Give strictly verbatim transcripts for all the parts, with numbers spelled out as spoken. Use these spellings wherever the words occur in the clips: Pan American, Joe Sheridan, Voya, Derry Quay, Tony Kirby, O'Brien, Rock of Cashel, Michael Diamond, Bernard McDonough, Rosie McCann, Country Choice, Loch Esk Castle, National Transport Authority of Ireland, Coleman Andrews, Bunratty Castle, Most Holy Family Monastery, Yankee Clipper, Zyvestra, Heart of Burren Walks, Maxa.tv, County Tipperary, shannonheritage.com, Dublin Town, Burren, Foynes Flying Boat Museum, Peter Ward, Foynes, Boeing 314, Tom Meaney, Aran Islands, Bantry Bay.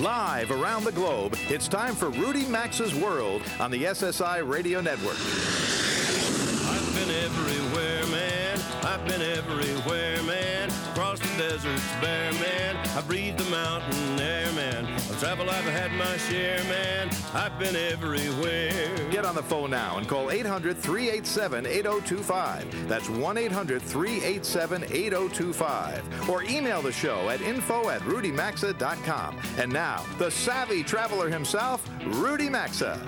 Live around the globe, it's time for Rudy Maxa's World on the S S I Radio Network. I've been everywhere, man. I've been everywhere, man. Across the deserts bare, man. I breathe the mountain air, man. I travel, I've had my share, man. I've been everywhere. Get on the phone now and call eight hundred, three eight seven, eight oh two five. That's one eight hundred, three eight seven, eight oh two five. Or email the show at info at rudy maxa dot com. And now, the savvy traveler himself, Rudy Maxa.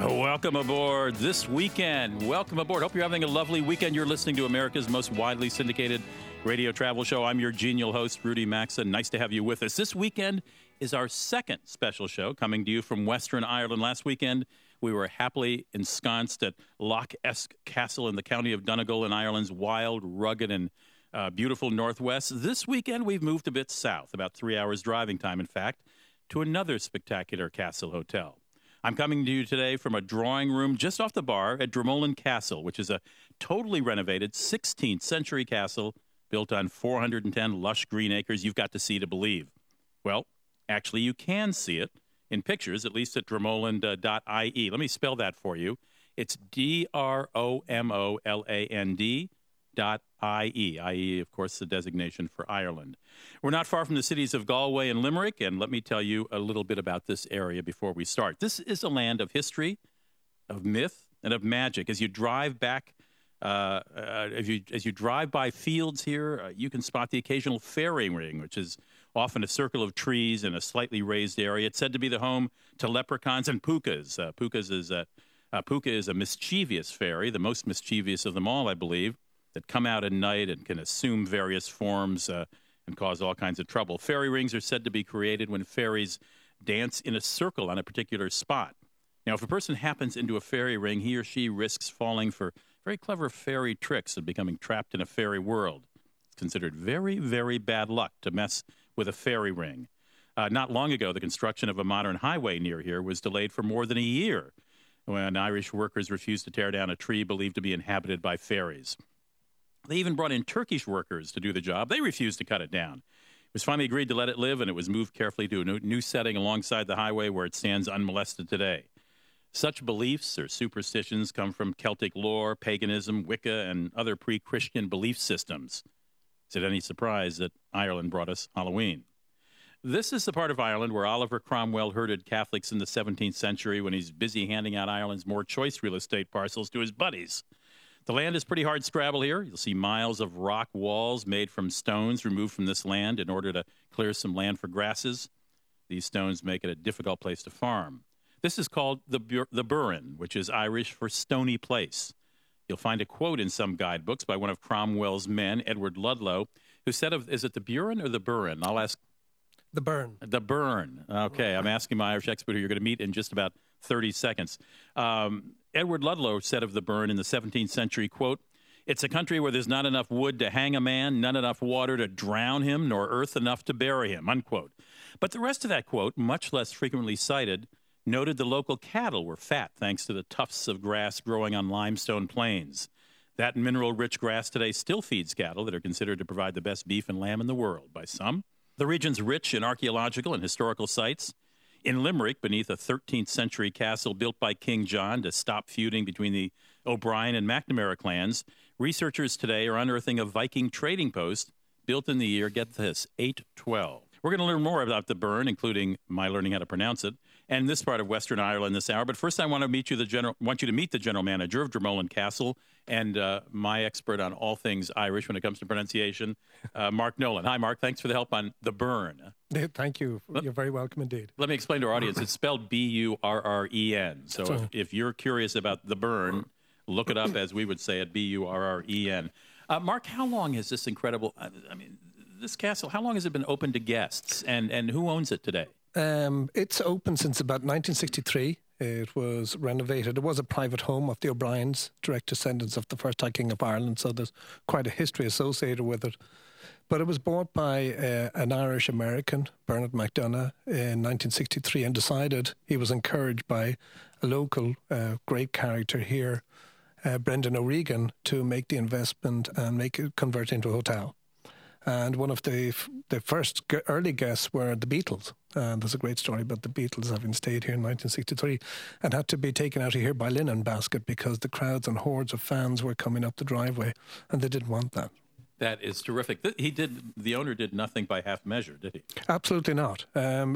Welcome aboard this weekend. Welcome aboard. Hope you're having a lovely weekend. You're listening to America's most widely syndicated radio travel show. I'm your genial host, Rudy Maxa. Nice to have you with us. This weekend is our second special show coming to you from Western Ireland. Last weekend, we were happily ensconced at Loch Esk Castle in the county of Donegal in Ireland's wild, rugged, and uh, beautiful northwest. This weekend, we've moved a bit south, about three hours driving time, in fact, to another spectacular castle hotel. I'm coming to you today from a drawing room just off the bar at Dromoland Castle, which is a totally renovated sixteenth century castle built on four hundred ten lush green acres you've got to see to believe. Well, actually, you can see it in pictures, at least at dromoland dot I E. Let me spell that for you. It's D R O M O L A N D dot I E. I E, of course, the designation for Ireland. We're not far from the cities of Galway and Limerick, and let me tell you a little bit about this area before we start. This is a land of history, of myth, and of magic. As you drive back Uh, uh, if you, as you drive by fields here, uh, you can spot the occasional fairy ring, which is often a circle of trees in a slightly raised area. It's said to be the home to leprechauns and pukas. Uh, pukas is a, uh, puka is a mischievous fairy, the most mischievous of them all, I believe, that come out at night and can assume various forms uh, and cause all kinds of trouble. Fairy rings are said to be created when fairies dance in a circle on a particular spot. Now, if a person happens into a fairy ring, he or she risks falling for very clever fairy tricks and becoming trapped in a fairy world. It's considered very, very bad luck to mess with a fairy ring. Uh, not long ago, the construction of a modern highway near here was delayed for more than a year when Irish workers refused to tear down a tree believed to be inhabited by fairies. They even brought in Turkish workers to do the job. They refused to cut it down. It was finally agreed to let it live, and it was moved carefully to a new setting alongside the highway where it stands unmolested today. Such beliefs or superstitions come from Celtic lore, paganism, Wicca, and other pre-Christian belief systems. Is it any surprise that Ireland brought us Halloween? This is the part of Ireland where Oliver Cromwell herded Catholics in the seventeenth century when he's busy handing out Ireland's more choice real estate parcels to his buddies. The land is pretty hard scrabble here. You'll see miles of rock walls made from stones removed from this land in order to clear some land for grasses. These stones make it a difficult place to farm. This is called the Bur- the Burren, which is Irish for stony place. You'll find a quote in some guidebooks by one of Cromwell's men, Edward Ludlow, who said of, is it the Burren or the Burren? I'll ask. The Burn. The Burn. Okay, I'm asking my Irish expert who you're going to meet in just about thirty seconds. Um, Edward Ludlow said of the Burn in the seventeenth century, quote, "It's a country where there's not enough wood to hang a man, not enough water to drown him, nor earth enough to bury him," unquote. But the rest of that quote, much less frequently cited, noted the local cattle were fat thanks to the tufts of grass growing on limestone plains. That mineral-rich grass today still feeds cattle that are considered to provide the best beef and lamb in the world by some. The region's rich in archaeological and historical sites. In Limerick, beneath a thirteenth century castle built by King John to stop feuding between the O'Brien and McNamara clans, researchers today are unearthing a Viking trading post built in the year, get this, eight twelve. We're going to learn more about the Burn, including my learning how to pronounce it, and this part of Western Ireland this hour. But first, I want to meet you the general. Want you to meet the general manager of Dromoland Castle and uh, my expert on all things Irish when it comes to pronunciation, uh, Mark Nolan. Hi, Mark. Thanks for the help on the Burn. Thank you. You're very welcome indeed. Let me explain to our audience. It's spelled B U R R E N. So if, if you're curious about the Burn, look it up, as we would say it, B U R R E N. Uh, Mark, how long is this incredible? I, I mean. This castle, how long has it been open to guests, and, and who owns it today? Um, it's open since about nineteen sixty-three. It was renovated. It was a private home of the O'Briens, direct descendants of the first High King of Ireland, so there's quite a history associated with it. But it was bought by uh, an Irish-American, Bernard McDonough, in nineteen sixty-three, and decided he was encouraged by a local uh, great character here, uh, Brendan O'Regan, to make the investment and make it convert into a hotel. and one of the the first early guests were the Beatles. And there's a great story about the Beatles having stayed here in nineteen sixty-three and had to be taken out of here by linen basket because the crowds and hordes of fans were coming up the driveway, and they didn't want that. That is terrific. He did. The owner did nothing by half measure, did he? Absolutely not. Um,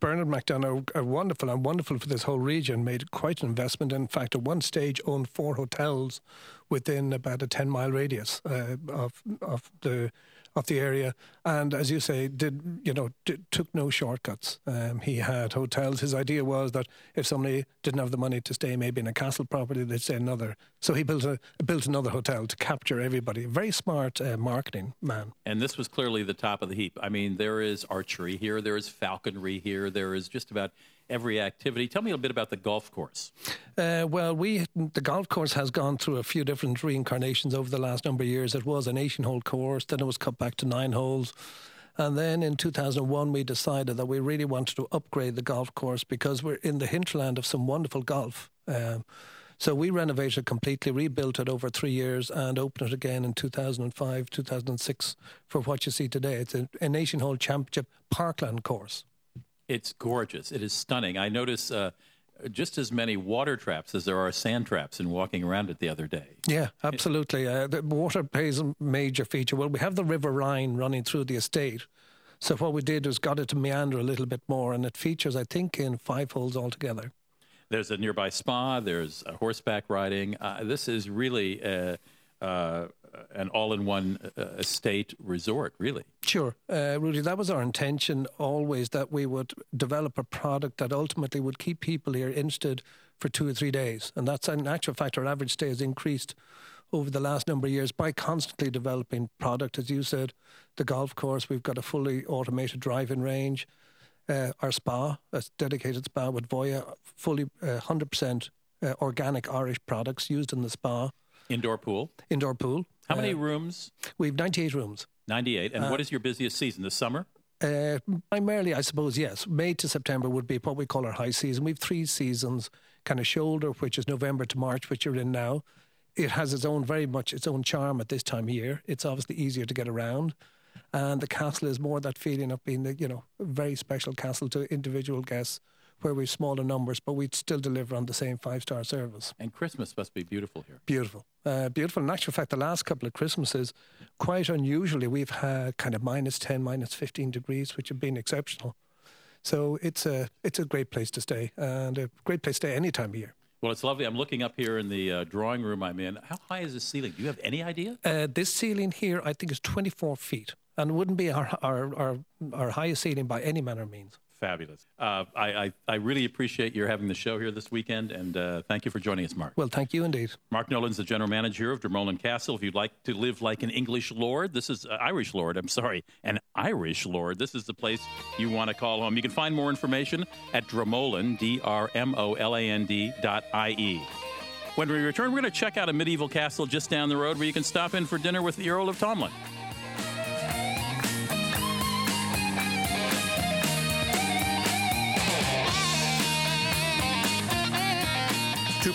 Bernard McDonough, a wonderful and wonderful for this whole region, made quite an investment. In fact, at one stage, owned four hotels within about a ten mile radius uh, of of the of the area. And as you say, did you know did, took no shortcuts. Um, he had hotels. His idea was that if somebody didn't have the money to stay, maybe in a castle property, they'd stay another. So he built a built another hotel to capture everybody. Very smart. Um, marketing man. And this was clearly the top of the heap. I mean, there is archery here, there is falconry here, there is just about every activity. Tell me a bit about the golf course. Uh, well, we the golf course has gone through a few different reincarnations over the last number of years. It was an eighteen-hole course, then it was cut back to nine holes. And then in two thousand one, we decided that we really wanted to upgrade the golf course because we're in the hinterland of some wonderful golf. Um So we renovated it completely, rebuilt it over three years and opened it again in two thousand five, two thousand six for what you see today. It's a, a nation-hole championship parkland course. It's gorgeous. It is stunning. I notice uh, just as many water traps as there are sand traps in walking around it the other day. Yeah, absolutely. Uh, the water plays a major feature. Well, we have the River Rhine running through the estate. So what we did was got it to meander a little bit more, and it features, I think, in five holes altogether. There's a nearby spa, there's a horseback riding. Uh, this is really a, uh, an all-in-one uh, estate resort, really. Sure. Uh, Rudy, that was our intention always, that we would develop a product that ultimately would keep people here interested for two or three days. And that's an actual fact. Our average stay has increased over the last number of years by constantly developing product. As you said, the golf course, we've got a fully automated driving range. Uh, our spa, a dedicated spa with Voya, fully uh, one hundred percent uh, organic Irish products used in the spa. Indoor pool. Indoor pool. How many uh, rooms? We have ninety-eight rooms. ninety-eight. And uh, what is your busiest season, the summer? Uh, primarily, I suppose, yes. May to September would be what we call our high season. We have three seasons, kind of shoulder, which is November to March, which you're in now. It has its own, very much its own charm at this time of year. It's obviously easier to get around. And the castle is more that feeling of being, the, you know, a very special castle to individual guests where we're smaller numbers, but we'd still deliver on the same five-star service. And Christmas must be beautiful here. Beautiful. Uh, beautiful. In actual fact, the last couple of Christmases, quite unusually, we've had kind of minus ten, minus fifteen degrees, which have been exceptional. So it's a, it's a great place to stay and a great place to stay any time of year. Well, it's lovely. I'm looking up here in the uh, drawing room I'm in. How high is the ceiling? Do you have any idea? Uh, this ceiling here, I think, is twenty-four feet. And wouldn't be our our, our our highest ceiling by any manner of means. Fabulous. Uh, I, I, I really appreciate your having the show here this weekend, and uh, thank you for joining us, Mark. Well, thank you indeed. Mark Nolan's the general manager of Dromoland Castle. If you'd like to live like an English lord, this is uh, Irish lord, I'm sorry, an Irish lord. This is the place you want to call home. You can find more information at Dromoland, D R M O L A N D dot I E. When we return, we're going to check out a medieval castle just down the road where you can stop in for dinner with the Earl of Tomlin. To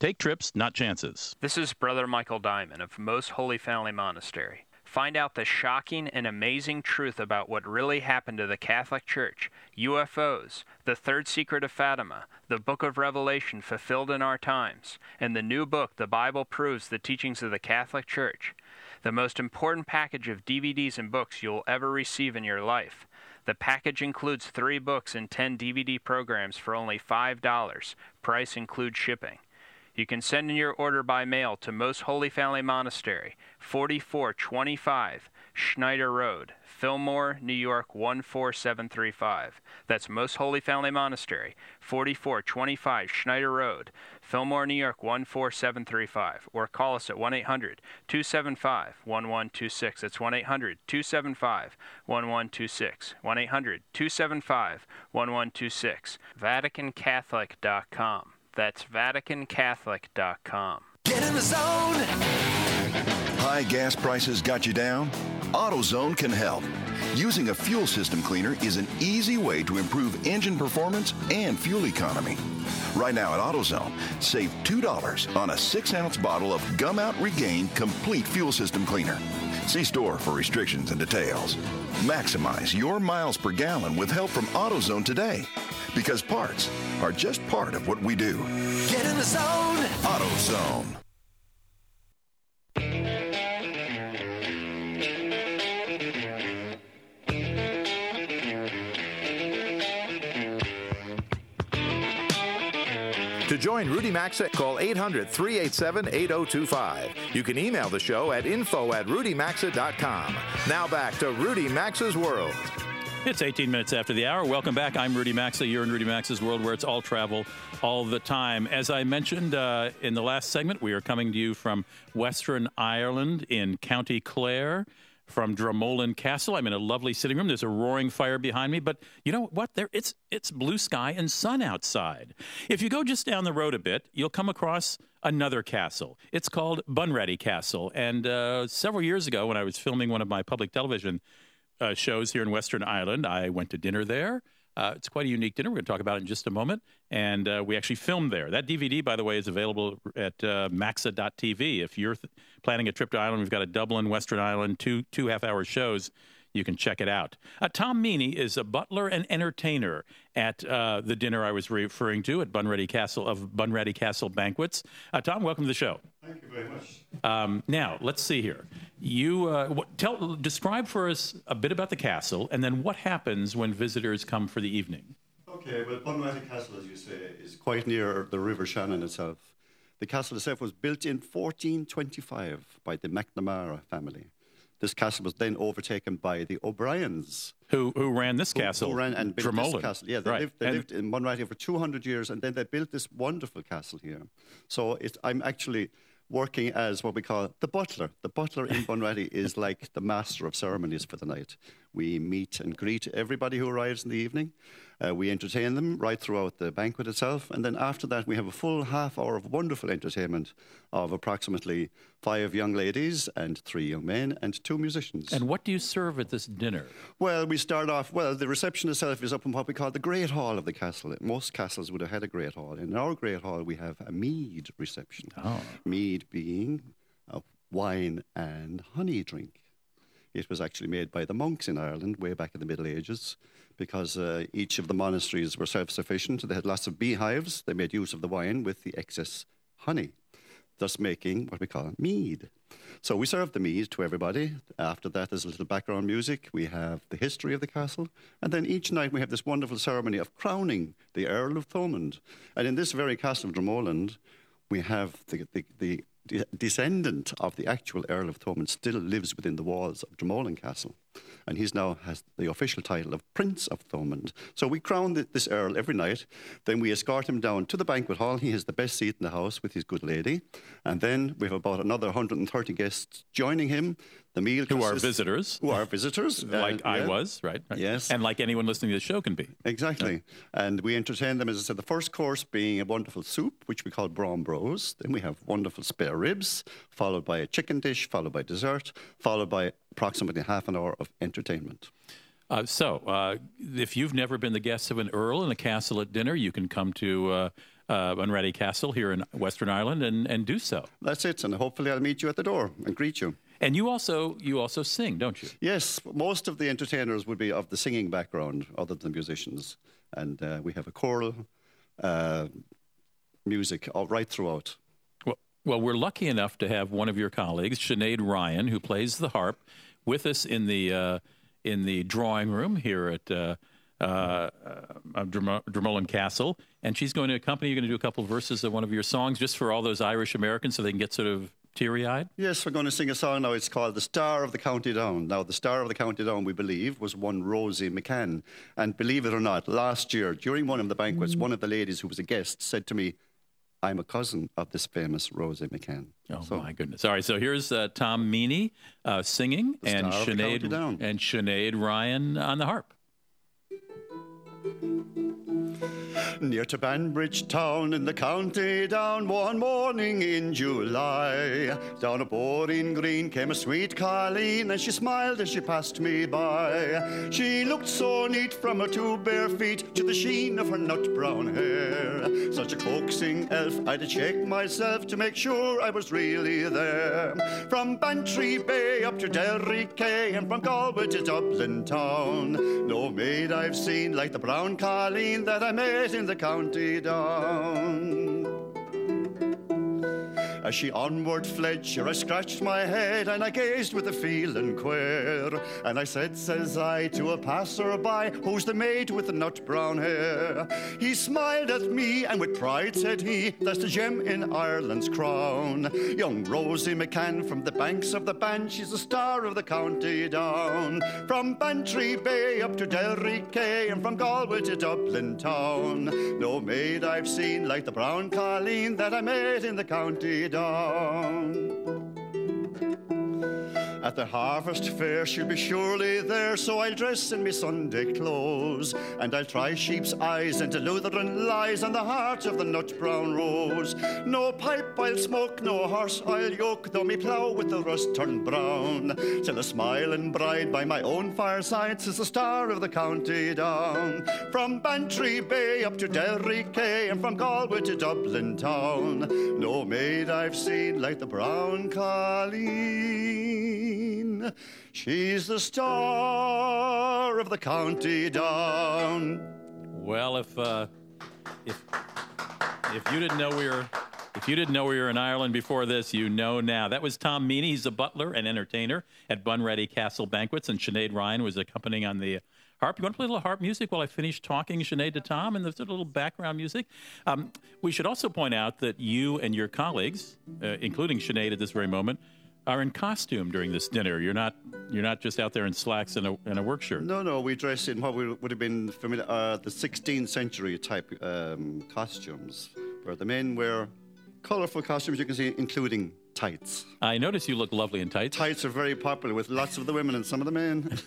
Take trips, not chances. This is Brother Michael Diamond of Most Holy Family Monastery. Find out the shocking and amazing truth about what really happened to the Catholic Church, U F Os, the Third Secret of Fatima, the Book of Revelation fulfilled in our times, and the new book, The Bible Proves the Teachings of the Catholic Church. The most important package of D V Ds and books you'll ever receive in your life. The package includes three books and ten D V D programs for only five dollars. Price includes shipping. You can send in your order by mail to Most Holy Family Monastery, forty-four twenty-five Schneider Road, Fillmore, New York one four seven three five. That's Most Holy Family Monastery, forty-four twenty-five Schneider Road, Fillmore, New York one four seven three five. Or call us at one eight hundred two seven five one one two six. That's one eight hundred two seven five one one two six. one eight hundred two seven five one one two six. Vatican Catholic dot com. That's Vatican Catholic dot com. Get in the zone! High gas prices got you down? AutoZone can help. Using a fuel system cleaner is an easy way to improve engine performance and fuel economy. Right now at AutoZone, save two dollars on a six ounce bottle of Gumout Regain Complete Fuel System Cleaner. See store for restrictions and details. Maximize your miles per gallon with help from AutoZone today, because parts are just part of what we do. Get in the zone. AutoZone. To join Rudy Maxa, call eight hundred three eight seven eight oh two five. You can email the show at info at rudy maxa dot com. Now back to Rudy Maxa's World. It's eighteen minutes after the hour. Welcome back. I'm Rudy Maxa. You're in Rudy Maxa's World, where it's all travel all the time. As I mentioned uh, in the last segment, we are coming to you from Western Ireland in County Clare, from Dromoland Castle. I'm in a lovely sitting room. There's a roaring fire behind me, but you know what? There, it's it's blue sky and sun outside. If you go just down the road a bit, you'll come across another castle. It's called Bunratty Castle. And uh, several years ago, when I was filming one of my public television uh, shows here in Western Ireland, I went to dinner there. Uh, it's quite a unique dinner. We're going to talk about it in just a moment. And uh, we actually filmed there. That D V D, by the way, is available at uh, maxa dot t v. If you're th- planning a trip to Ireland, we've got a Dublin, Western Ireland, two two half-hour shows. You can check it out. Uh, Tom Meaney is a butler and entertainer at uh, the dinner I was referring to at Bunratty Castle of Bunratty Castle Banquets. Uh, Tom, welcome to the show. Thank you very much. Um, now, let's see here. You uh, what, tell describe for us a bit about the castle, and then what happens when visitors come for the evening. Okay, well, Bunratty Castle, as you say, is quite near the River Shannon itself. The castle itself was built in fourteen twenty-five by the McNamara family. This castle was then overtaken by the O'Briens. Who who ran this who, castle? Who ran and built Dromoland. This castle. Yeah, they, right. lived, they lived in Bunratty for two hundred years, and then they built this wonderful castle here. So it, I'm actually working as what we call the butler. The butler in Bunratty is like the master of ceremonies for the night. We meet and greet everybody who arrives in the evening. Uh, we entertain them right throughout the banquet itself. And then after that, we have a full half hour of wonderful entertainment of approximately five young ladies and three young men and two musicians. And what do you serve at this dinner? Well, we start off, well, the reception itself is up in what we call the Great Hall of the castle. Most castles would have had a Great Hall. In our Great Hall, we have a mead reception. Oh. Mead being a wine and honey drink. It was actually made by the monks in Ireland way back in the Middle Ages, because uh, each of the monasteries were self-sufficient. They had lots of beehives. They made use of the wine with the excess honey, thus making what we call mead. So we serve the mead to everybody. After that, there's a little background music. We have the history of the castle. And then each night we have this wonderful ceremony of crowning the Earl of Thomond. And in this very castle of Dromoland, we have the... the, the descendant of the actual Earl of Thomond still lives within the walls of Dromoland Castle, and he's now has the official title of Prince of Thomond. So we crown the, this Earl every night, then we escort him down to the banquet hall. He has the best seat in the house with his good lady, and then we have about another one hundred thirty guests joining him. The meal who consists, are visitors. Who are visitors. like uh, I yeah. was, right, right? Yes. And like anyone listening to the show can be. Exactly. Yeah. And we entertain them, as I said, the first course being a wonderful soup, which we call brawn brose. Then we have wonderful spare ribs, followed by a chicken dish, followed by dessert, followed by approximately half an hour of entertainment. Uh, so uh, if you've never been the guest of an earl in a castle at dinner, you can come to... Uh, Uh, Bunratty Castle here in Western Ireland, and, and do so. That's it, and hopefully I'll meet you at the door and greet you. And you also you also sing, don't you? Yes, most of the entertainers would be of the singing background, other than musicians, and uh, we have a choral uh, music all right throughout. Well, well, we're lucky enough to have one of your colleagues, Sinead Ryan, who plays the harp, with us in the uh, in the drawing room here at. Uh, uh, of Drom- Dromoland Castle. And she's going to accompany you. You're going to do a couple of verses of one of your songs just for all those Irish Americans so they can get sort of teary-eyed? Yes, we're going to sing a song now. It's called The Star of the County Down. Now, the star of the County Down, we believe, was one Rosie McCann. And believe it or not, last year, during one of the banquets, mm. one of the ladies who was a guest said to me, I'm a cousin of this famous Rosie McCann. Oh, so, my goodness. All right, so here's uh, Tom Meaney uh, singing and Sinead, and Sinead Ryan on the harp. Near to Banbridge town in the county down, one morning in July, down a Bowling Green came a sweet colleen, and she smiled as she passed me by. She looked so neat from her two bare feet to the sheen of her nut brown hair. Such a coaxing elf, I had to check myself to make sure I was really there. From Bantry Bay up to Derry Quay, and from Galway to Dublin Town, no maid I've seen like the brown colleen that I met in the county down. As she onward fled, sure I scratched my head, and I gazed with a feeling queer. And I said, says I, to a passer-by, who's the maid with the nut-brown hair? He smiled at me, and with pride said he, that's the gem in Ireland's crown. Young Rosie McCann from the banks of the Bann, she's the star of the county down. From Bantry Bay up to Derry Quay, and from Galway to Dublin Town, no maid I've seen like the brown colleen that I met in the county down. At the harvest fair she'll be surely there, so I'll dress in me Sunday clothes, and I'll try sheep's eyes into Lutheran lies on the heart of the nut-brown rose. No pipe I'll smoke, no horse I'll yoke, though me plough with the rust turned brown, till a smiling bride by my own fireside is the star of the county down. From Bantry Bay up to Derry Quay, and from Galway to Dublin Town, no maid I've seen like the brown colleen. She's the star of the county down. Well, if uh, if if you didn't know we were if you didn't know we were in Ireland before this, you know now. That was Tom Meaney. He's a butler and entertainer at Bunratty Castle banquets, and Sinead Ryan was accompanying on the harp. You want to play a little harp music while I finish talking, Sinead, to Tom, and there's a little background music. Um, we should also point out that you and your colleagues, uh, including Sinead at this very moment, are in costume during this dinner. You're not you're not just out there in slacks and a, and a work shirt. No, no, we dress in what we would have been familiar uh, the sixteenth century type um, costumes, where the men wear colourful costumes, you can see, including tights. I notice you look lovely in tights. Tights are very popular with lots of the women and some of the men.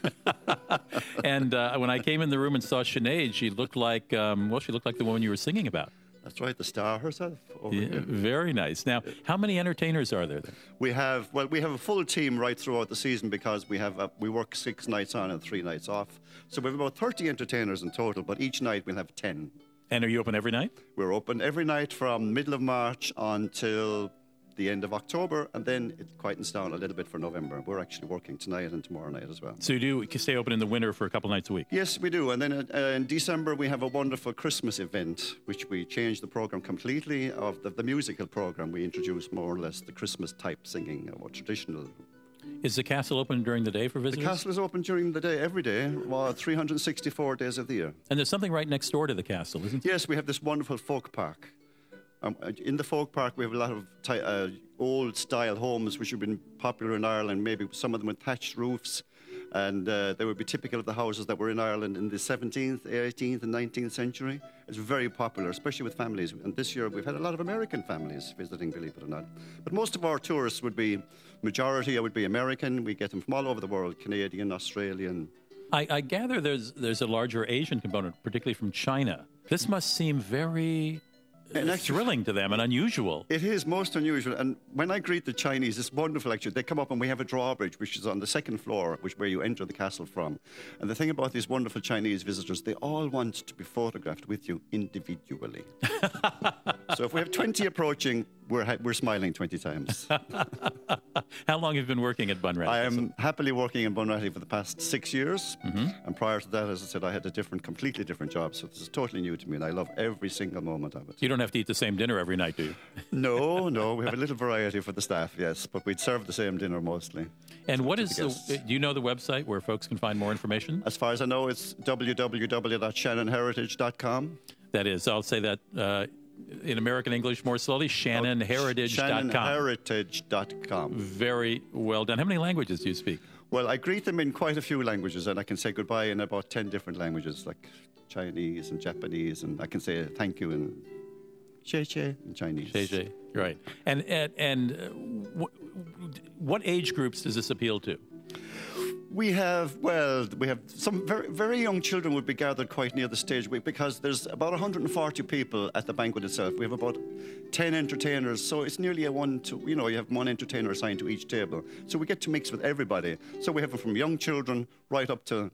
And uh, when I came in the room and saw Sinead, she looked like, um, well, she looked like the woman you were singing about. That's right, the star herself. Over yeah, here. Very nice. Now, how many entertainers are there then? We have, well, we have a full team right throughout the season because we have a, we work six nights on and three nights off. So we have about thirty entertainers in total, but each night we'll have ten. And are you open every night? We're open every night from middle of March until the end of October, and then it quietens down a little bit for November. We're actually working tonight and tomorrow night as well. So you do stay open in the winter for a couple nights a week? Yes, we do. And then uh, in December, we have a wonderful Christmas event, which we change the program completely of the, the musical program. We introduce more or less the Christmas-type singing, or traditional. Is the castle open during the day for visitors? The castle is open during the day, every day, well, three hundred sixty-four days of the year. And there's something right next door to the castle, isn't there? Yes, we have this wonderful folk park. Um, in the folk park, we have a lot of ty- uh, old-style homes which have been popular in Ireland, maybe some of them with thatched roofs, and uh, they would be typical of the houses that were in Ireland in the seventeenth, eighteenth, and nineteenth century. It's very popular, especially with families, and this year we've had a lot of American families visiting, believe it or not. But most of our tourists would be, majority would be American. We get them from all over the world, Canadian, Australian. I, I gather there's there's a larger Asian component, particularly from China. This must seem very... And it's actually, thrilling to them and unusual. It is most unusual. And when I greet the Chinese, it's wonderful, actually. They come up and we have a drawbridge, which is on the second floor, which where you enter the castle from. And the thing about these wonderful Chinese visitors, they all want to be photographed with you individually. So if we have twenty approaching, we're ha- we're smiling twenty times. How long have you been working at Bunratty? I am happily working in Bunratty for the past six years. Mm-hmm. And prior to that, as I said, I had a different, completely different job. So this is totally new to me, and I love every single moment of it. You don't have to eat the same dinner every night, do you? No, no. We have a little variety for the staff, yes. But we'd serve the same dinner mostly. And what is the, do you know the website where folks can find more information? As far as I know, it's w w w dot shannon heritage dot com. That is, I'll say that uh, in American English more slowly, shannon heritage dot com. shannon heritage dot com. Very well done. How many languages do you speak? Well, I greet them in quite a few languages, and I can say goodbye in about ten different languages, like Chinese and Japanese, and I can say thank you in Che-che in Chinese. Che-che, right. And, and, and what, what age groups does this appeal to? We have, well, we have some very, very young children would be gathered quite near the stage because there's about one hundred forty people at the banquet itself. We have about ten entertainers, so it's nearly a one to, you know, you have one entertainer assigned to each table. So we get to mix with everybody. So we have from young children right up to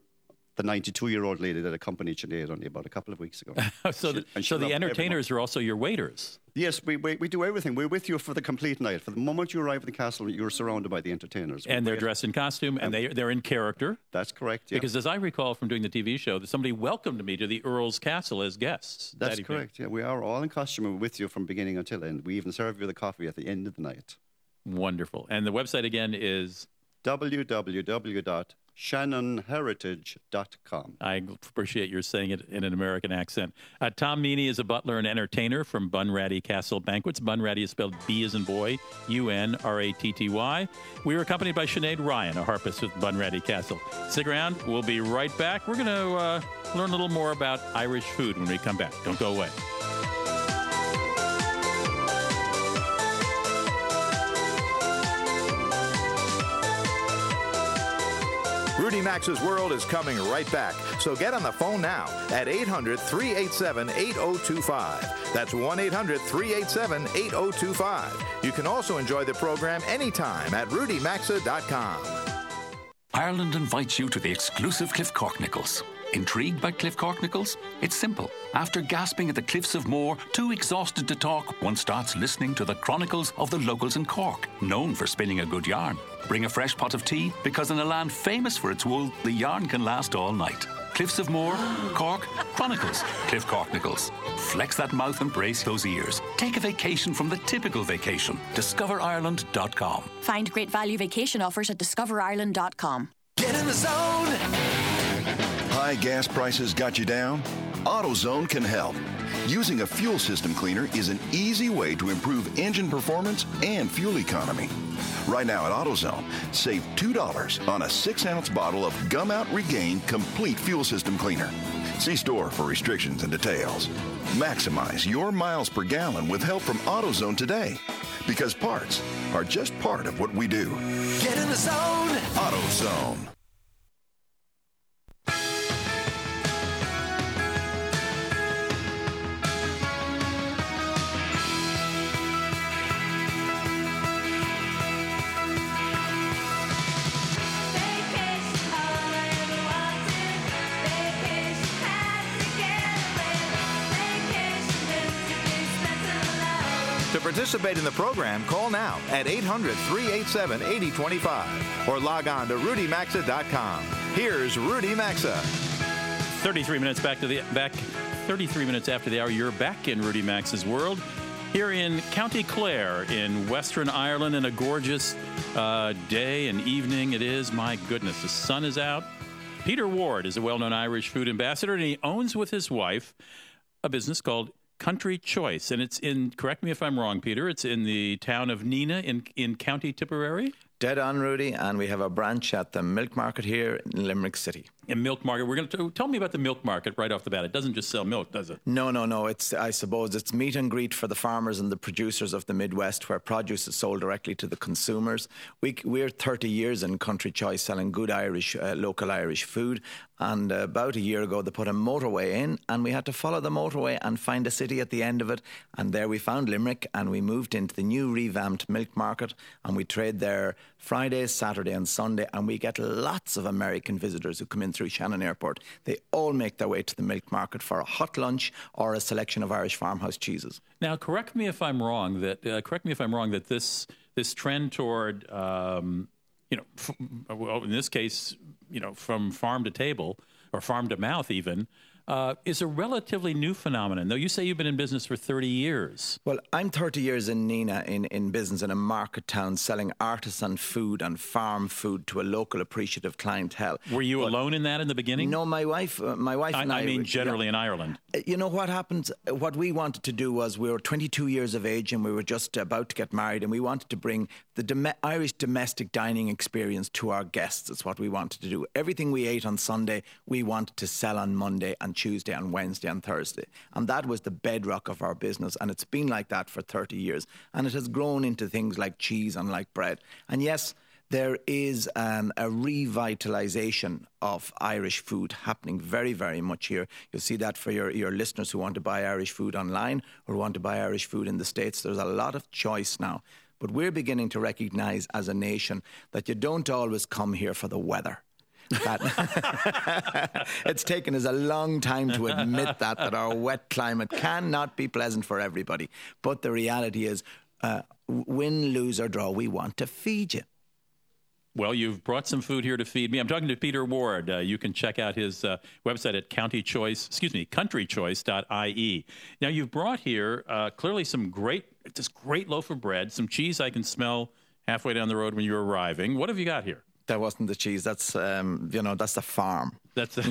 the ninety-two-year-old lady that accompanied Sinead only about a couple of weeks ago. so she, the, so the entertainers everyone. Are also your waiters? Yes, we, we we do everything. We're with you for the complete night. For the moment you arrive at the castle, you're surrounded by the entertainers. And we, they're dressed in costume, um, and they, they're in character. That's correct, yeah. Because as I recall from doing the T V show, that somebody welcomed me to the Earl's Castle as guests. That's correct, yeah. We are all in costume and we're with you from beginning until end. We even serve you the coffee at the end of the night. Wonderful. And the website again is w w w dot shannon heritage dot com. I appreciate your saying it in an American accent. Uh, Tom Meaney is a butler and entertainer from Bunratty Castle Banquets. Bunratty is spelled B as in boy, U N R A T T Y. We were accompanied by Sinead Ryan, a harpist with Bunratty Castle. Stick around. We'll be right back. We're going to uh, learn a little more about Irish food when we come back. Don't go away. Rudy Maxa's World is coming right back, so get on the phone now at eight hundred three eight seven eight zero two five. That's one eight hundred three eight seven eight zero two five. You can also enjoy the program anytime at rudy maxa dot com. Ireland invites you to the exclusive Cliff Corknicals. Intrigued by Cliff Corknicals? It's simple. After gasping at the cliffs of Moher, too exhausted to talk, one starts listening to the chronicles of the locals in Cork, known for spinning a good yarn. Bring a fresh pot of tea, because in a land famous for its wool, the yarn can last all night. Cliffs of Moher, Cork, Chronicles, Cliff Corknicals. Flex that mouth and brace those ears. Take a vacation from the typical vacation. discover ireland dot com. Find great value vacation offers at discover ireland dot com. Get in the zone! High gas prices got you down? AutoZone can help. Using a fuel system cleaner is an easy way to improve engine performance and fuel economy. Right now at AutoZone, save two dollars on a six ounce bottle of Gumout Regain Complete Fuel System Cleaner. See store for restrictions and details. Maximize your miles per gallon with help from AutoZone today, because parts are just part of what we do. Get in the zone! AutoZone. Participate in the program, call now at eight hundred three eight seven eight zero two five or log on to rudy maxa dot com. Here's Rudy Maxa. thirty-three minutes back to the back thirty-three minutes after the hour, you're back in Rudy Maxa's World here in County Clare in Western Ireland, and a gorgeous uh, day and evening it is. My goodness, the sun is out. Peter Ward is a well-known Irish food ambassador, and he owns with his wife a business called Country Choice, and it's in, correct me if I'm wrong, Peter, it's in the town of Nenagh in, in County Tipperary? Dead on, Rudy, and we have a branch at the Milk Market here in Limerick City. In Milk Market, we're going to tell me about the Milk Market right off the bat. It doesn't just sell milk, does it? No, no, no. It's I suppose it's meet and greet for the farmers and the producers of the Midwest, where produce is sold directly to the consumers. We, we're thirty years in Country Choice selling good Irish, uh, local Irish food. And uh, about a year ago, they put a motorway in, and we had to follow the motorway and find a city at the end of it. And there we found Limerick, and we moved into the new revamped Milk Market, and we trade there Friday, Saturday, and Sunday. And we get lots of American visitors who come in through Shannon Airport. They all make their way to the Milk Market for a hot lunch or a selection of Irish farmhouse cheeses. Now, correct me if I'm wrong. That uh, correct me if I'm wrong. That this this trend toward, um, you know, f- well, in this case, you know, from farm to table or farm to mouth, even uh, is a relatively new phenomenon. Though you say you've been in business for thirty years. Well, I'm thirty years in Nenagh in, in business in a market town selling artisan food and farm food to a local appreciative clientele. Were you but alone in that in the beginning? No, my wife uh, my wife I, and I... I mean generally you know, in Ireland. You know what happened? What we wanted to do was we were twenty-two years of age and we were just about to get married, and we wanted to bring the dom- Irish domestic dining experience to our guests. That's what we wanted to do. Everything we ate on Sunday, we wanted to sell on Monday and Tuesday and Wednesday and Thursday. And that was the bedrock of our business. And it's been like that for thirty years. And it has grown into things like cheese and like bread. And yes, there is um, a revitalization of Irish food happening very, very much here. You'll see that for your, your listeners who want to buy Irish food online or want to buy Irish food in the States. There's a lot of choice now. But we're beginning to recognize as a nation that you don't always come here for the weather. That it's taken us a long time to admit that, that our wet climate cannot be pleasant for everybody. But the reality is, uh, win, lose or draw, we want to feed you. Well, you've brought some food here to feed me. I'm talking to Peter Ward. Uh, you can check out his uh, website at County Choice, excuse me, country choice dot I E. Now, you've brought here uh, clearly some great, this great loaf of bread, some cheese I can smell halfway down the road when you're arriving. What have you got here? That wasn't the cheese. That's, um, you know, that's the farm. That's the,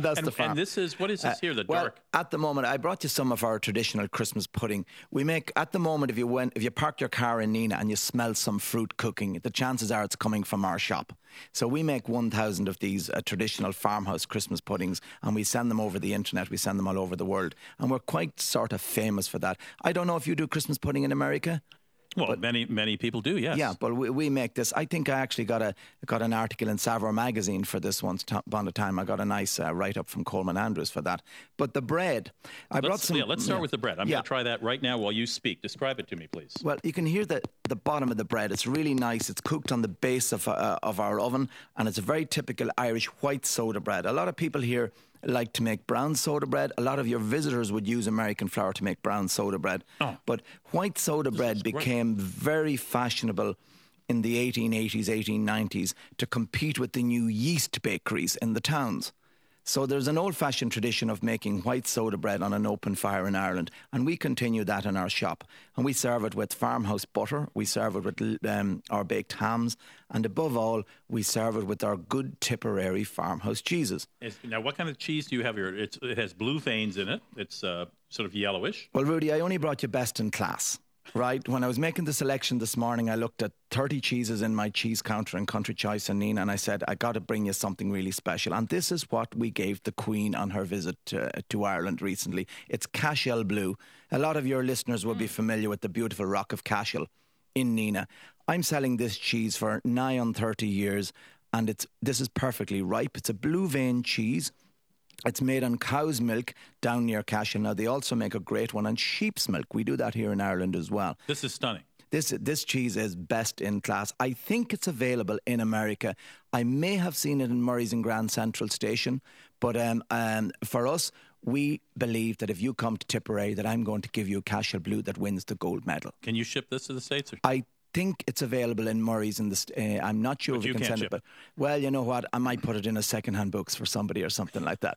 that's and, the farm. And this is, what is this here, the uh, well, dark? At the moment, I brought you some of our traditional Christmas pudding. We make, at the moment, if you went, if you park your car in Nenagh and you smell some fruit cooking, the chances are it's coming from our shop. So we make one thousand of these uh, traditional farmhouse Christmas puddings, and we send them over the internet. We send them all over the world. And we're quite sort of famous for that. I don't know if you do Christmas pudding in America. Well, but, many, many people do, yes. Yeah, but we, we make this. I think I actually got a got an article in Savor magazine for this once upon a time. I got a nice uh, write-up from Coleman Andrews for that. But the bread, I let's, brought some... Yeah, let's start yeah. with the bread. I'm yeah. going to try that right now while you speak. Describe it to me, please. Well, you can hear the, the bottom of the bread. It's really nice. It's cooked on the base of uh, of our oven, and it's a very typical Irish white soda bread. A lot of people here like to make brown soda bread. A lot of your visitors would use American flour to make brown soda bread. Oh. But white soda this bread became great. very fashionable in the eighteen eighties, eighteen nineties to compete with the new yeast bakeries in the towns. So there's an old-fashioned tradition of making white soda bread on an open fire in Ireland, and we continue that in our shop. And we serve it with farmhouse butter, we serve it with um, our baked hams, and above all, we serve it with our good Tipperary farmhouse cheeses. Now, what kind of cheese do you have here? It's, it has blue veins in it. It's uh, sort of yellowish. Well, Rudy, I only brought you best in class. Right. When I was making the selection this morning, I looked at thirty cheeses in my cheese counter in Country Choice in Nenagh, and I said, I got to bring you something really special. And this is what we gave the Queen on her visit to, to Ireland recently. It's Cashel Blue. A lot of your listeners will be familiar with the beautiful rock of Cashel in Nenagh. I'm selling this cheese for nigh on thirty years, and it's this is perfectly ripe. It's a blue vein cheese. It's made on cow's milk down near Cashel. Now, they also make a great one on sheep's milk. We do that here in Ireland as well. This is stunning. This this cheese is best in class. I think it's available in America. I may have seen it in Murray's and Grand Central Station. But um, um, for us, we believe that if you come to Tipperary, that I'm going to give you Cashel Blue that wins the gold medal. Can you ship this to the States? Or- I think it's available in Murray's in the st- uh, I'm not sure but if you can send it, but well, you know what, I might put it in a second-hand books for somebody or something like that.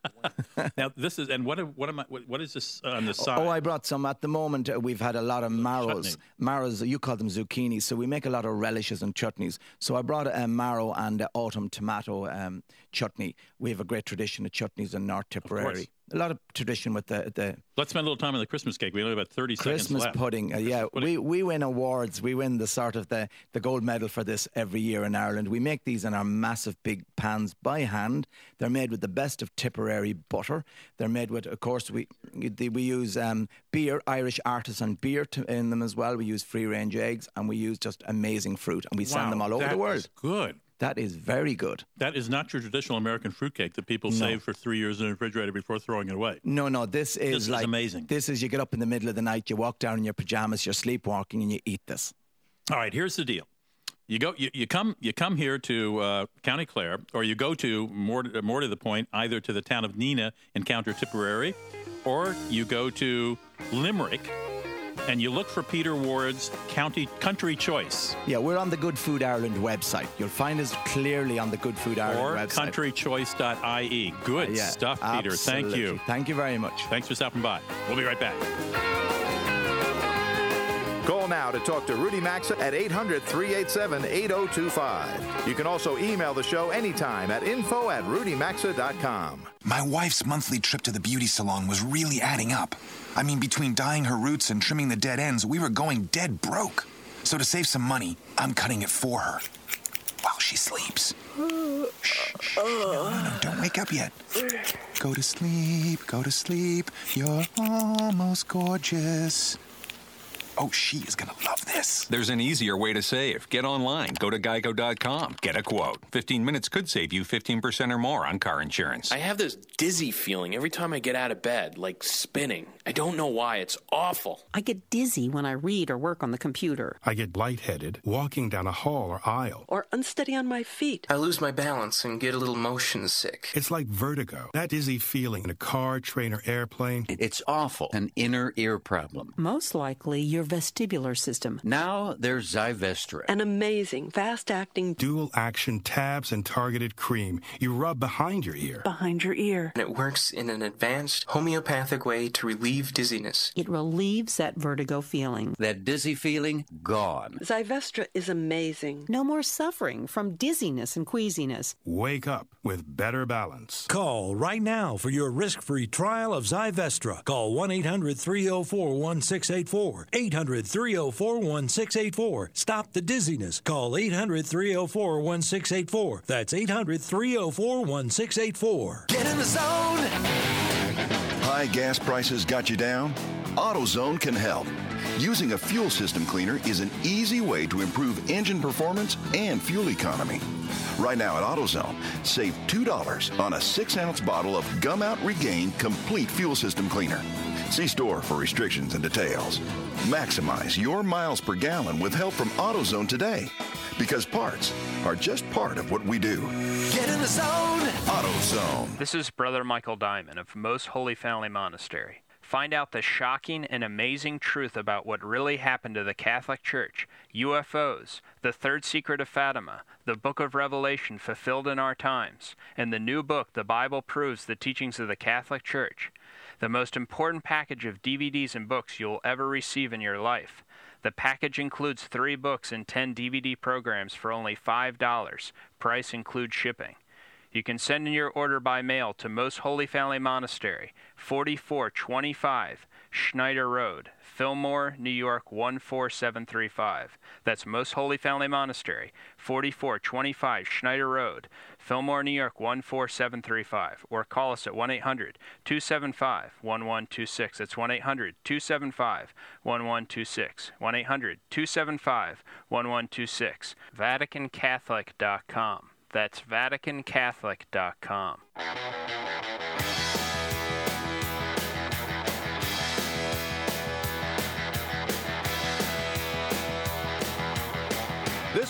Now this is, and what what am I, what is this on the side? Oh, I brought some. At the moment uh, we've had a lot of the marrows chutney. marrows you call them zucchinis, so we make a lot of relishes and chutneys. So I brought a uh, marrow and uh, autumn tomato um, chutney. We have a great tradition of chutneys in North Tipperary. A lot of tradition with the, the... Let's spend a little time on the Christmas cake. We only have about thirty Christmas seconds left. Pudding, uh, Christmas yeah, pudding. Yeah, we, we win awards. We win the sort of the, the gold medal for this every year in Ireland. We make these in our massive big pans by hand. They're made with the best of Tipperary butter. They're made with, of course, we we use um, beer, Irish artisan beer to, in them as well. We use free-range eggs, and we use just amazing fruit, and we wow, send them all over the world. That is good. That is very good. That is not your traditional American fruitcake that people no. save for three years in the refrigerator before throwing it away. No, no, this is this like... This is amazing. This is, you get up in the middle of the night, you walk down in your pajamas, you're sleepwalking, and you eat this. All right, here's the deal. You go, you, you come you come here to uh, County Clare, or you go to, more, more to the point, either to the town of Nenagh in County Tipperary, or you go to Limerick, and you look for Peter Ward's County Country Choice. Yeah, we're on the Good Food Ireland website. You'll find us clearly on the Good Food Ireland or website. Or country choice dot I E. Good uh, yeah, stuff, Peter. Absolutely. Thank you. Thank you very much. Thanks for stopping by. We'll be right back. Call now to talk to Rudy Maxa at eight hundred, three eight seven, eight oh two five. You can also email the show anytime at info at rudy maxa dot com. My wife's monthly trip to the beauty salon was really adding up. I mean, between dyeing her roots and trimming the dead ends, we were going dead broke. So to save some money, I'm cutting it for her while she sleeps. Shh, shh. No, no, no, don't wake up yet. Go to sleep, go to sleep. You're almost gorgeous. Oh, she is going to love this. There's an easier way to save. Get online. Go to geico dot com. Get a quote. fifteen minutes could save you fifteen percent or more on car insurance. I have this dizzy feeling every time I get out of bed, like spinning. I don't know why. It's awful. I get dizzy when I read or work on the computer. I get lightheaded walking down a hall or aisle. Or unsteady on my feet. I lose my balance and get a little motion sick. It's like vertigo. That dizzy feeling in a car, train, or airplane. It's awful. An inner ear problem. Most likely you're vestibular system. Now there's Zyvestra. An amazing, fast-acting dual-action tabs and targeted cream you rub behind your ear. Behind your ear. And it works in an advanced homeopathic way to relieve dizziness. It relieves that vertigo feeling. That dizzy feeling, gone. Zyvestra is amazing. No more suffering from dizziness and queasiness. Wake up with better balance. Call right now for your risk-free trial of Zyvestra. Call one eight hundred, three oh four, one six eight four. eight hundred, three oh four, one six eight four. Stop the dizziness. Call eight hundred, three oh four, one six eight four. That's eight hundred, three oh four, one six eight four. Get in the zone. High gas prices got you down? AutoZone can help. Using a fuel system cleaner is an easy way to improve engine performance and fuel economy. Right now at AutoZone, save two dollars on a six ounce bottle of Gumout Regain Complete Fuel System Cleaner. See store for restrictions and details. Maximize your miles per gallon with help from AutoZone today, because parts are just part of what we do. Get in the zone, AutoZone. This is Brother Michael Diamond of Most Holy Family Monastery. Find out the shocking and amazing truth about what really happened to the Catholic Church, U F Os, the Third Secret of Fatima, the Book of Revelation fulfilled in our times, and the new book, The Bible Proves the Teachings of the Catholic Church. The most important package of D V Ds and books you'll ever receive in your life. The package includes three books and ten D V D programs for only five dollars. Price includes shipping. You can send in your order by mail to Most Holy Family Monastery, forty-four twenty-five Schneider Road, Fillmore, New York one four seven three five. That's Most Holy Family Monastery, forty-four twenty-five Schneider Road, Fillmore, New York one four seven three five. Or call us at one eight hundred, two seven five, one one two six. That's one eight hundred, two seven five, one one two six. one eight hundred, two seven five, one one two six. Vatican Catholic dot com. That's Vatican Catholic dot com. This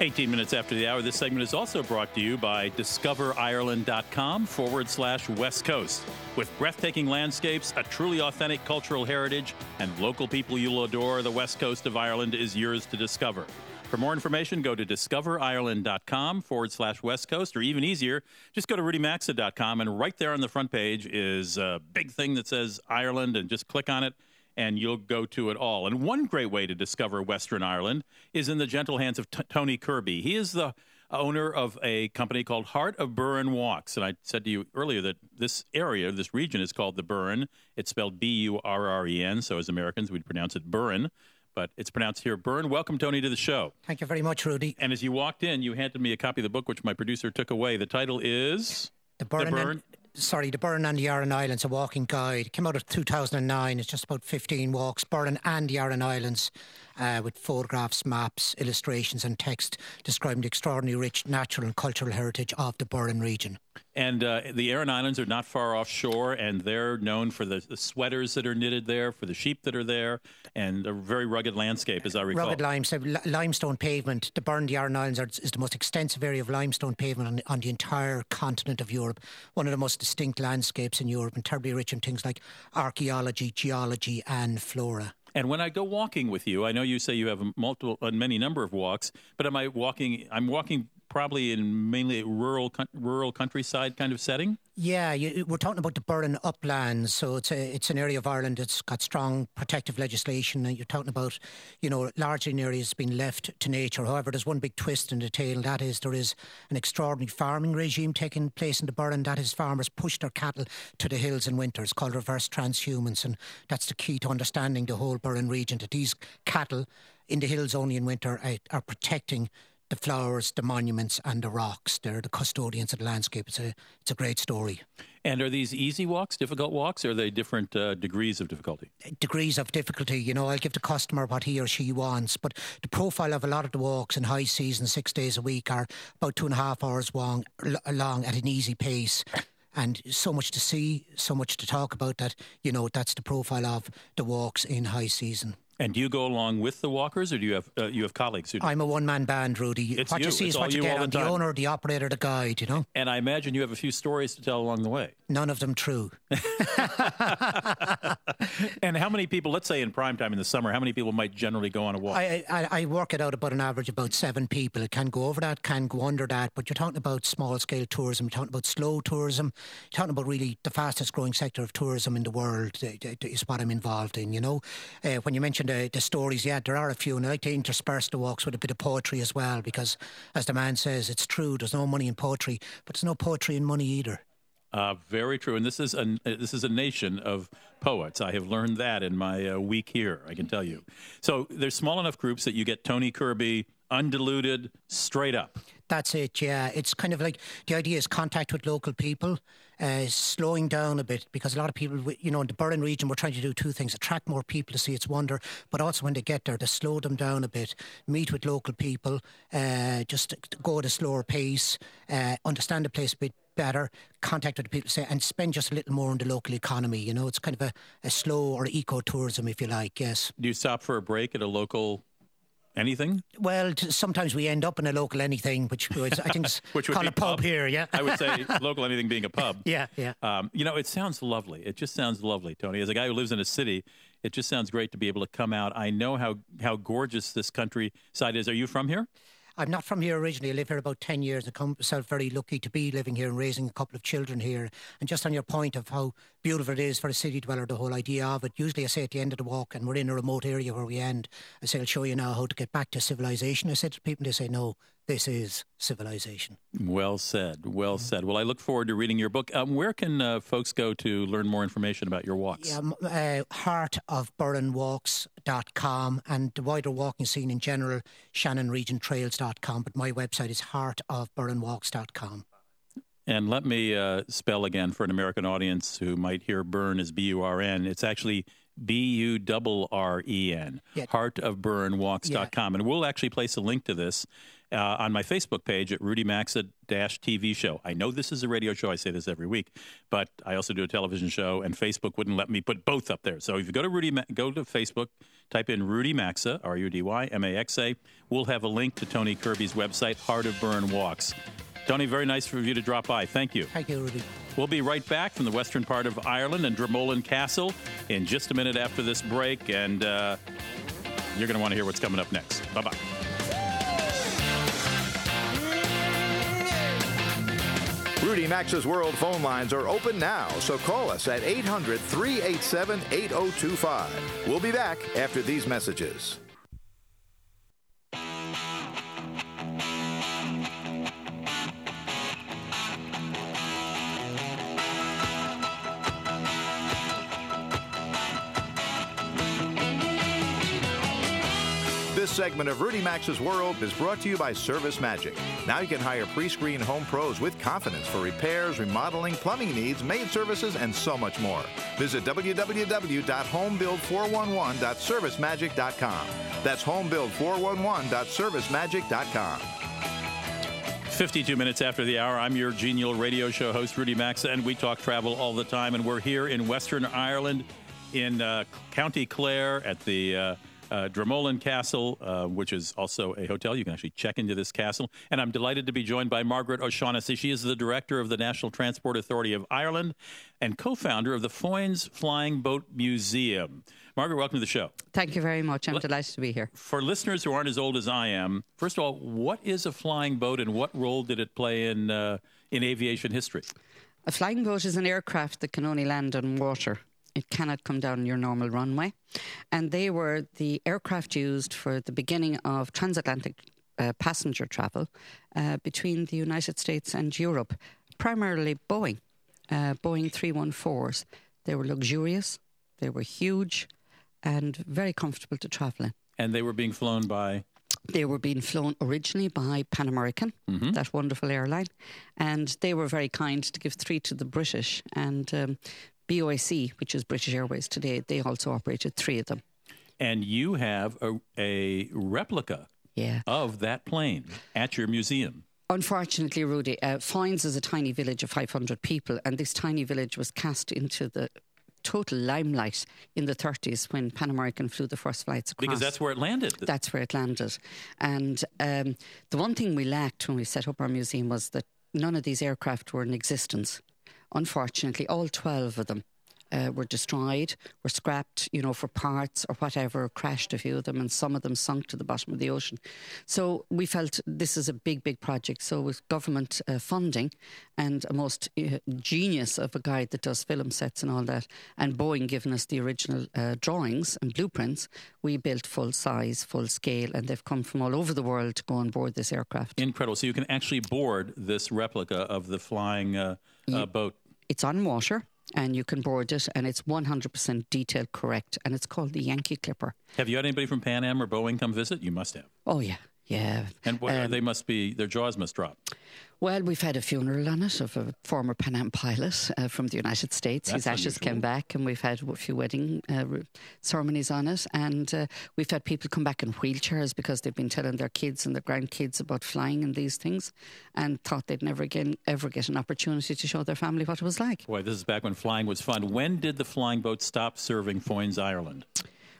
eighteen minutes after the hour, this segment is also brought to you by discover ireland dot com forward slash West Coast. With breathtaking landscapes, a truly authentic cultural heritage, and local people you'll adore, the West Coast of Ireland is yours to discover. For more information, go to discover ireland dot com forward slash West Coast, or even easier, just go to rudy maxa dot com, and right there on the front page is a big thing that says Ireland, and just click on it, and you'll go to it all. And one great way to discover Western Ireland is in the gentle hands of T- Tony Kirby. He is the owner of a company called Heart of Burren Walks. And I said to you earlier that this area, this region, is called the Burren. It's spelled B U R R E N, so as Americans, we'd pronounce it Burren, but it's pronounced here Burren. Welcome, Tony, to the show. Thank you very much, Rudy. And as you walked in, you handed me a copy of the book, which my producer took away. The title is... The Burren... The Burren- Sorry, the Burren and the Aran Islands, a walking guide. It came out of two thousand nine. It's just about fifteen walks, Burren and the Aran Islands, uh, with photographs, maps, illustrations and text describing the extraordinary rich natural and cultural heritage of the Burren region. And uh, the Aran Islands are not far offshore, and they're known for the, the sweaters that are knitted there, for the sheep that are there, and a very rugged landscape, as I recall. Rugged limestone, limestone pavement. The Burren, the Aran Islands, are, is the most extensive area of limestone pavement on, on the entire continent of Europe. One of the most distinct landscapes in Europe, and terribly rich in things like archaeology, geology, and flora. And when I go walking with you, I know you say you have multiple, many number of walks, but am I walking? I'm walking. Probably in mainly a rural, rural countryside kind of setting? Yeah, you, we're talking about the Burren uplands, so it's a, it's an area of Ireland that's got strong protective legislation, and you're talking about, you know, largely an area that's been left to nature. However, there's one big twist in the tale, and that is there is an extraordinary farming regime taking place in the Burren. That is, farmers push their cattle to the hills in winter. It's called reverse transhumance, and that's the key to understanding the whole Burren region, that these cattle in the hills only in winter are, are protecting the flowers, the monuments, and the rocks. They're the custodians of the landscape. It's a, it's a great story. And are these easy walks, difficult walks, or are they different uh, degrees of difficulty? Degrees of difficulty, you know, I'll give the customer what he or she wants, but the profile of a lot of the walks in high season, six days a week, are about two and a half hours long, long at an easy pace. And so much to see, so much to talk about that, you know, that's the profile of the walks in high season. And do you go along with the walkers, or do you have uh, you have colleagues? Who do? I'm a one-man band, Rudy. It's what you, you see it's is what you, you get. The I'm time. The owner, the operator, the guide, you know. And I imagine you have a few stories to tell along the way. None of them true. And how many people, let's say in prime time in the summer, how many people might generally go on a walk? I, I, I work it out about an average about seven people. It can go over that, can go under that, but you're talking about small-scale tourism, you're talking about slow tourism, you're talking about really the fastest-growing sector of tourism in the world is what I'm involved in, you know. Uh, when you mentioned The, the stories, yeah, there are a few, and I like to intersperse the walks with a bit of poetry as well, because as the man says, it's true, there's no money in poetry, but there's no poetry in money either. Uh, very true, and this is a, this is a nation of poets. I have learned that in my uh, week here, I can tell you. So there's small enough groups that you get Tony Kirby, undiluted, straight up. That's it, yeah. It's kind of like, the idea is contact with local people, uh, slowing down a bit, because a lot of people, you know, in the Burren region, we're trying to do two things, attract more people to see its wonder, but also when they get there, to slow them down a bit, meet with local people, uh, just go at a slower pace, uh, understand the place a bit better, contact with the people, say, and spend just a little more on the local economy, you know. It's kind of a, a slow or eco-tourism, if you like, yes. Do you stop for a break at a local... anything? Well, t- sometimes we end up in a local anything, which I think is which would called be a pub, pub here, yeah. I would say local anything being a pub. Yeah, yeah. Um, you know, it sounds lovely. It just sounds lovely, Tony. As a guy who lives in a city, it just sounds great to be able to come out. I know how, how gorgeous this countryside is. Are you from here? I'm not from here originally. I live here about ten years. I come myself very lucky to be living here and raising a couple of children here. And just on your point of how beautiful it is for a city dweller, the whole idea of it, usually I say at the end of the walk, and we're in a remote area where we end, I say, I'll show you now how to get back to civilization. I said to people, they say, no, this is civilization. Well said, well mm-hmm. said. Well, I look forward to reading your book. Um, where can uh, folks go to learn more information about your walks? Yeah, uh, heart of burren walks dot com, and the wider walking scene in general, shannon region trails dot com, but my website is heart of burren walks dot com. And let me uh, spell again for an American audience who might hear Burren as B U R N. It's actually B U R R E N, yeah. heart of burren walks dot com. Yeah. And we'll actually place a link to this uh, on my Facebook page at Rudy Maxa T V show. I know this is a radio show. I say this every week, but I also do a television show, and Facebook wouldn't let me put both up there. So if you go to Rudy, Ma- go to Facebook, type in Rudy Maxa, R U D Y M A X A. We'll have a link to Tony Kirby's website, Heart of Burren Walks. Tony, very nice for you to drop by. Thank you. Thank you, Rudy. We'll be right back from the western part of Ireland and Dromoland Castle in just a minute after this break, and uh, you're going to want to hear what's coming up next. Bye-bye. Rudy Maxa's World phone lines are open now, so call us at eight hundred, three eight seven, eight oh two five. We'll be back after these messages. This segment of Rudy Maxa's World is brought to you by Service Magic. Now you can hire pre-screened home pros with confidence for repairs, remodeling, plumbing needs, maid services, and so much more. Visit w w w dot home build four one one dot service magic dot com. That's home build four one one dot service magic dot com. fifty-two minutes after the hour. I'm your genial radio show host, Rudy Maxa, and we talk travel all the time. And we're here in Western Ireland in uh, County Clare at the uh, uh, Dromoland Castle, uh, which is also a hotel. You can actually check into this castle. And I'm delighted to be joined by Margaret O'Shaughnessy. She is the director of the National Transport Authority of Ireland and co-founder of the Foynes Flying Boat Museum. Margaret, welcome to the show. Thank you very much. I'm L- delighted to be here. For listeners who aren't as old as I am, first of all, what is a flying boat and what role did it play in uh, in aviation history? A flying boat is an aircraft that can only land on water. It cannot come down your normal runway. And they were the aircraft used for the beginning of transatlantic uh, passenger travel uh, between the United States and Europe, primarily Boeing, uh, Boeing three fourteens. They were luxurious, they were huge, and very comfortable to travel in. And they were being flown by? They were being flown originally by Pan American, mm-hmm. that wonderful airline. And they were very kind to give three to the British. And um, B O I C, which is British Airways today, they also operated three of them. And you have a, a replica yeah. of that plane at your museum. Unfortunately, Rudy, uh, Foynes is a tiny village of five hundred people. And this tiny village was cast into the total limelight in the thirties when Pan American flew the first flights across. Because that's where it landed. That's where it landed. And um, the one thing we lacked when we set up our museum was that none of these aircraft were in existence. Unfortunately, all twelve of them uh, were destroyed, were scrapped, you know, for parts or whatever, crashed a few of them, and some of them sunk to the bottom of the ocean. So we felt this is a big, big project. So with government uh, funding and a most uh, genius of a guy that does film sets and all that, and Boeing giving us the original uh, drawings and blueprints, we built full size, full scale, and they've come from all over the world to go on board this aircraft. Incredible. So you can actually board this replica of the flying uh, uh, boat. It's on water. And you can board it, and it's one hundred percent detail correct, and it's called the Yankee Clipper. Have you had anybody from Pan Am or Boeing come visit? You must have. Oh, yeah, yeah. And what, um, they must be, their jaws must drop. Well, we've had a funeral on it of a former Pan Am pilot uh, from the United States. That's His ashes unusual. Came back, and we've had a few wedding uh, ceremonies on it, and uh, we've had people come back in wheelchairs because they've been telling their kids and their grandkids about flying and these things, and thought they'd never again ever get an opportunity to show their family what it was like. Boy, this is back when flying was fun. When did the flying boat stop serving Foynes Ireland?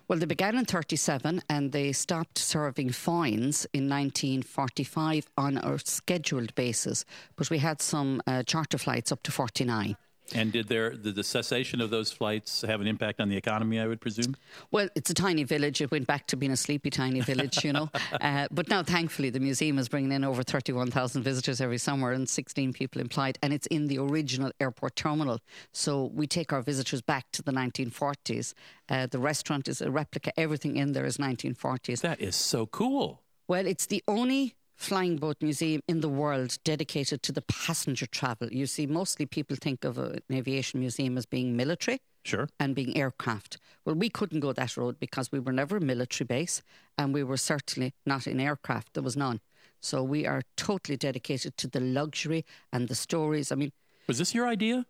Well, they began in thirty-seven and they stopped serving Foynes in nineteen forty-five on a scheduled basis. But we had some uh, charter flights up to forty-nine. And did there, did the cessation of those flights have an impact on the economy, I would presume? Well, it's a tiny village. It went back to being a sleepy, tiny village, you know. uh, but now, thankfully, the museum is bringing in over thirty-one thousand visitors every summer and sixteen people employed. And it's in the original airport terminal. So we take our visitors back to the nineteen forties. Uh, the restaurant is a replica. Everything in there is nineteen forties. That is so cool. Well, it's the only flying boat museum in the world dedicated to the passenger travel. You see, mostly people think of an aviation museum as being military sure. and being aircraft. Well, we couldn't go that road because we were never a military base and we were certainly not in aircraft. There was none. So we are totally dedicated to the luxury and the stories. I mean... Was this your idea?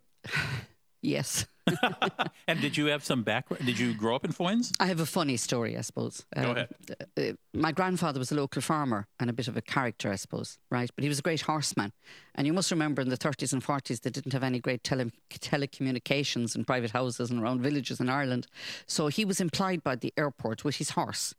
Yes. And did you have some background? Did you grow up in Foynes? I have a funny story, I suppose. Go um, ahead. Uh, uh, my grandfather was a local farmer and a bit of a character, I suppose, right? But he was a great horseman. And you must remember in the thirties and forties, they didn't have any great tele- telecommunications in private houses and around villages in Ireland. So he was employed by the airport with his horse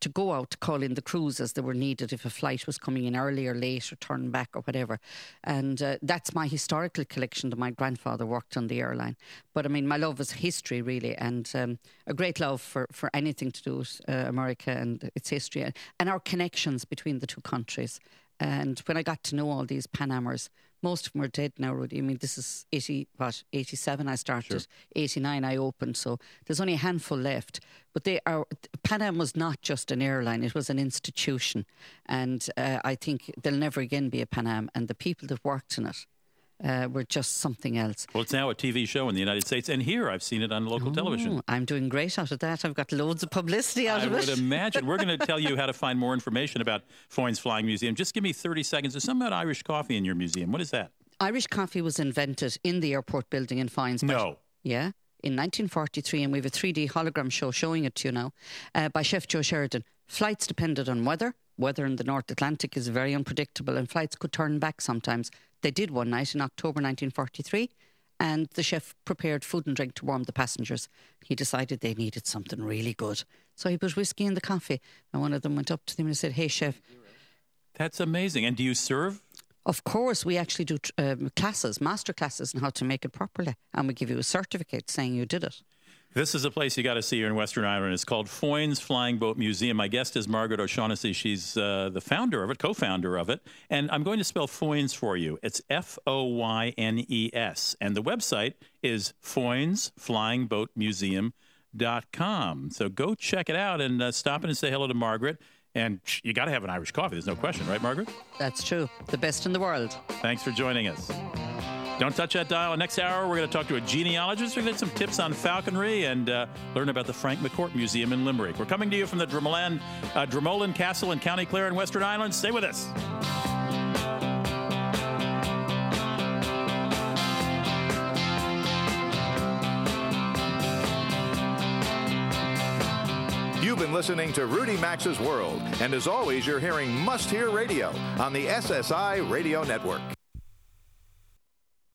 to go out to call in the crews as they were needed if a flight was coming in early or late or turning back or whatever. And uh, that's my historical collection that my grandfather worked on the airline. But I mean, my love is history really, and um, a great love for, for anything to do with uh, America and its history and, and our connections between the two countries. And when I got to know all these Pan Amers, most of them are dead now, Rudy. I mean, this is eighty, what, eighty-seven I started, sure. eighty-nine I opened, so there's only a handful left. But they are, Pan Am was not just an airline, it was an institution. And uh, I think there'll never again be a Pan Am, and the people that worked in it Uh, we're just something else. Well, it's now a T V show in the United States, and here I've seen it on local oh, television. I'm doing great out of that. I've got loads of publicity out I of it. I would imagine. We're going to tell you how to find more information about Foynes Flying Museum. Just give me thirty seconds. There's something about Irish coffee in your museum. What is that? Irish coffee was invented in the airport building in Foynes. No. Yeah, in nineteen forty-three, and we have a three D hologram show showing it to you now, uh, by Chef Joe Sheridan. Flights depended on weather, weather in the North Atlantic is very unpredictable and flights could turn back sometimes. They did one night in October nineteen forty-three, and the chef prepared food and drink to warm the passengers. He decided they needed something really good. So he put whiskey in the coffee, and one of them went up to them and said, "Hey, chef." That's amazing. And do you serve? Of course, we actually do um, classes, master classes on how to make it properly. And we give you a certificate saying you did it. This is a place you got to see here in Western Ireland. It's called Foynes Flying Boat Museum. My guest is Margaret O'Shaughnessy. She's uh, the founder of it, co-founder of it. And I'm going to spell Foynes for you. It's F O Y N E S. And the website is foynes flying boat museum dot com. So go check it out and uh, stop in and say hello to Margaret. And you got to have an Irish coffee. There's no question, right, Margaret? That's true. The best in the world. Thanks for joining us. Don't touch that dial. Next hour, we're going to talk to a genealogist. We're going to get some tips on falconry and uh, learn about the Frank McCourt Museum in Limerick. We're coming to you from the Dromoland, uh, Dromoland Castle in County Clare in Western Ireland. Stay with us. You've been listening to Rudy Maxa's World, and as always, you're hearing Must Hear Radio on the S S I Radio Network.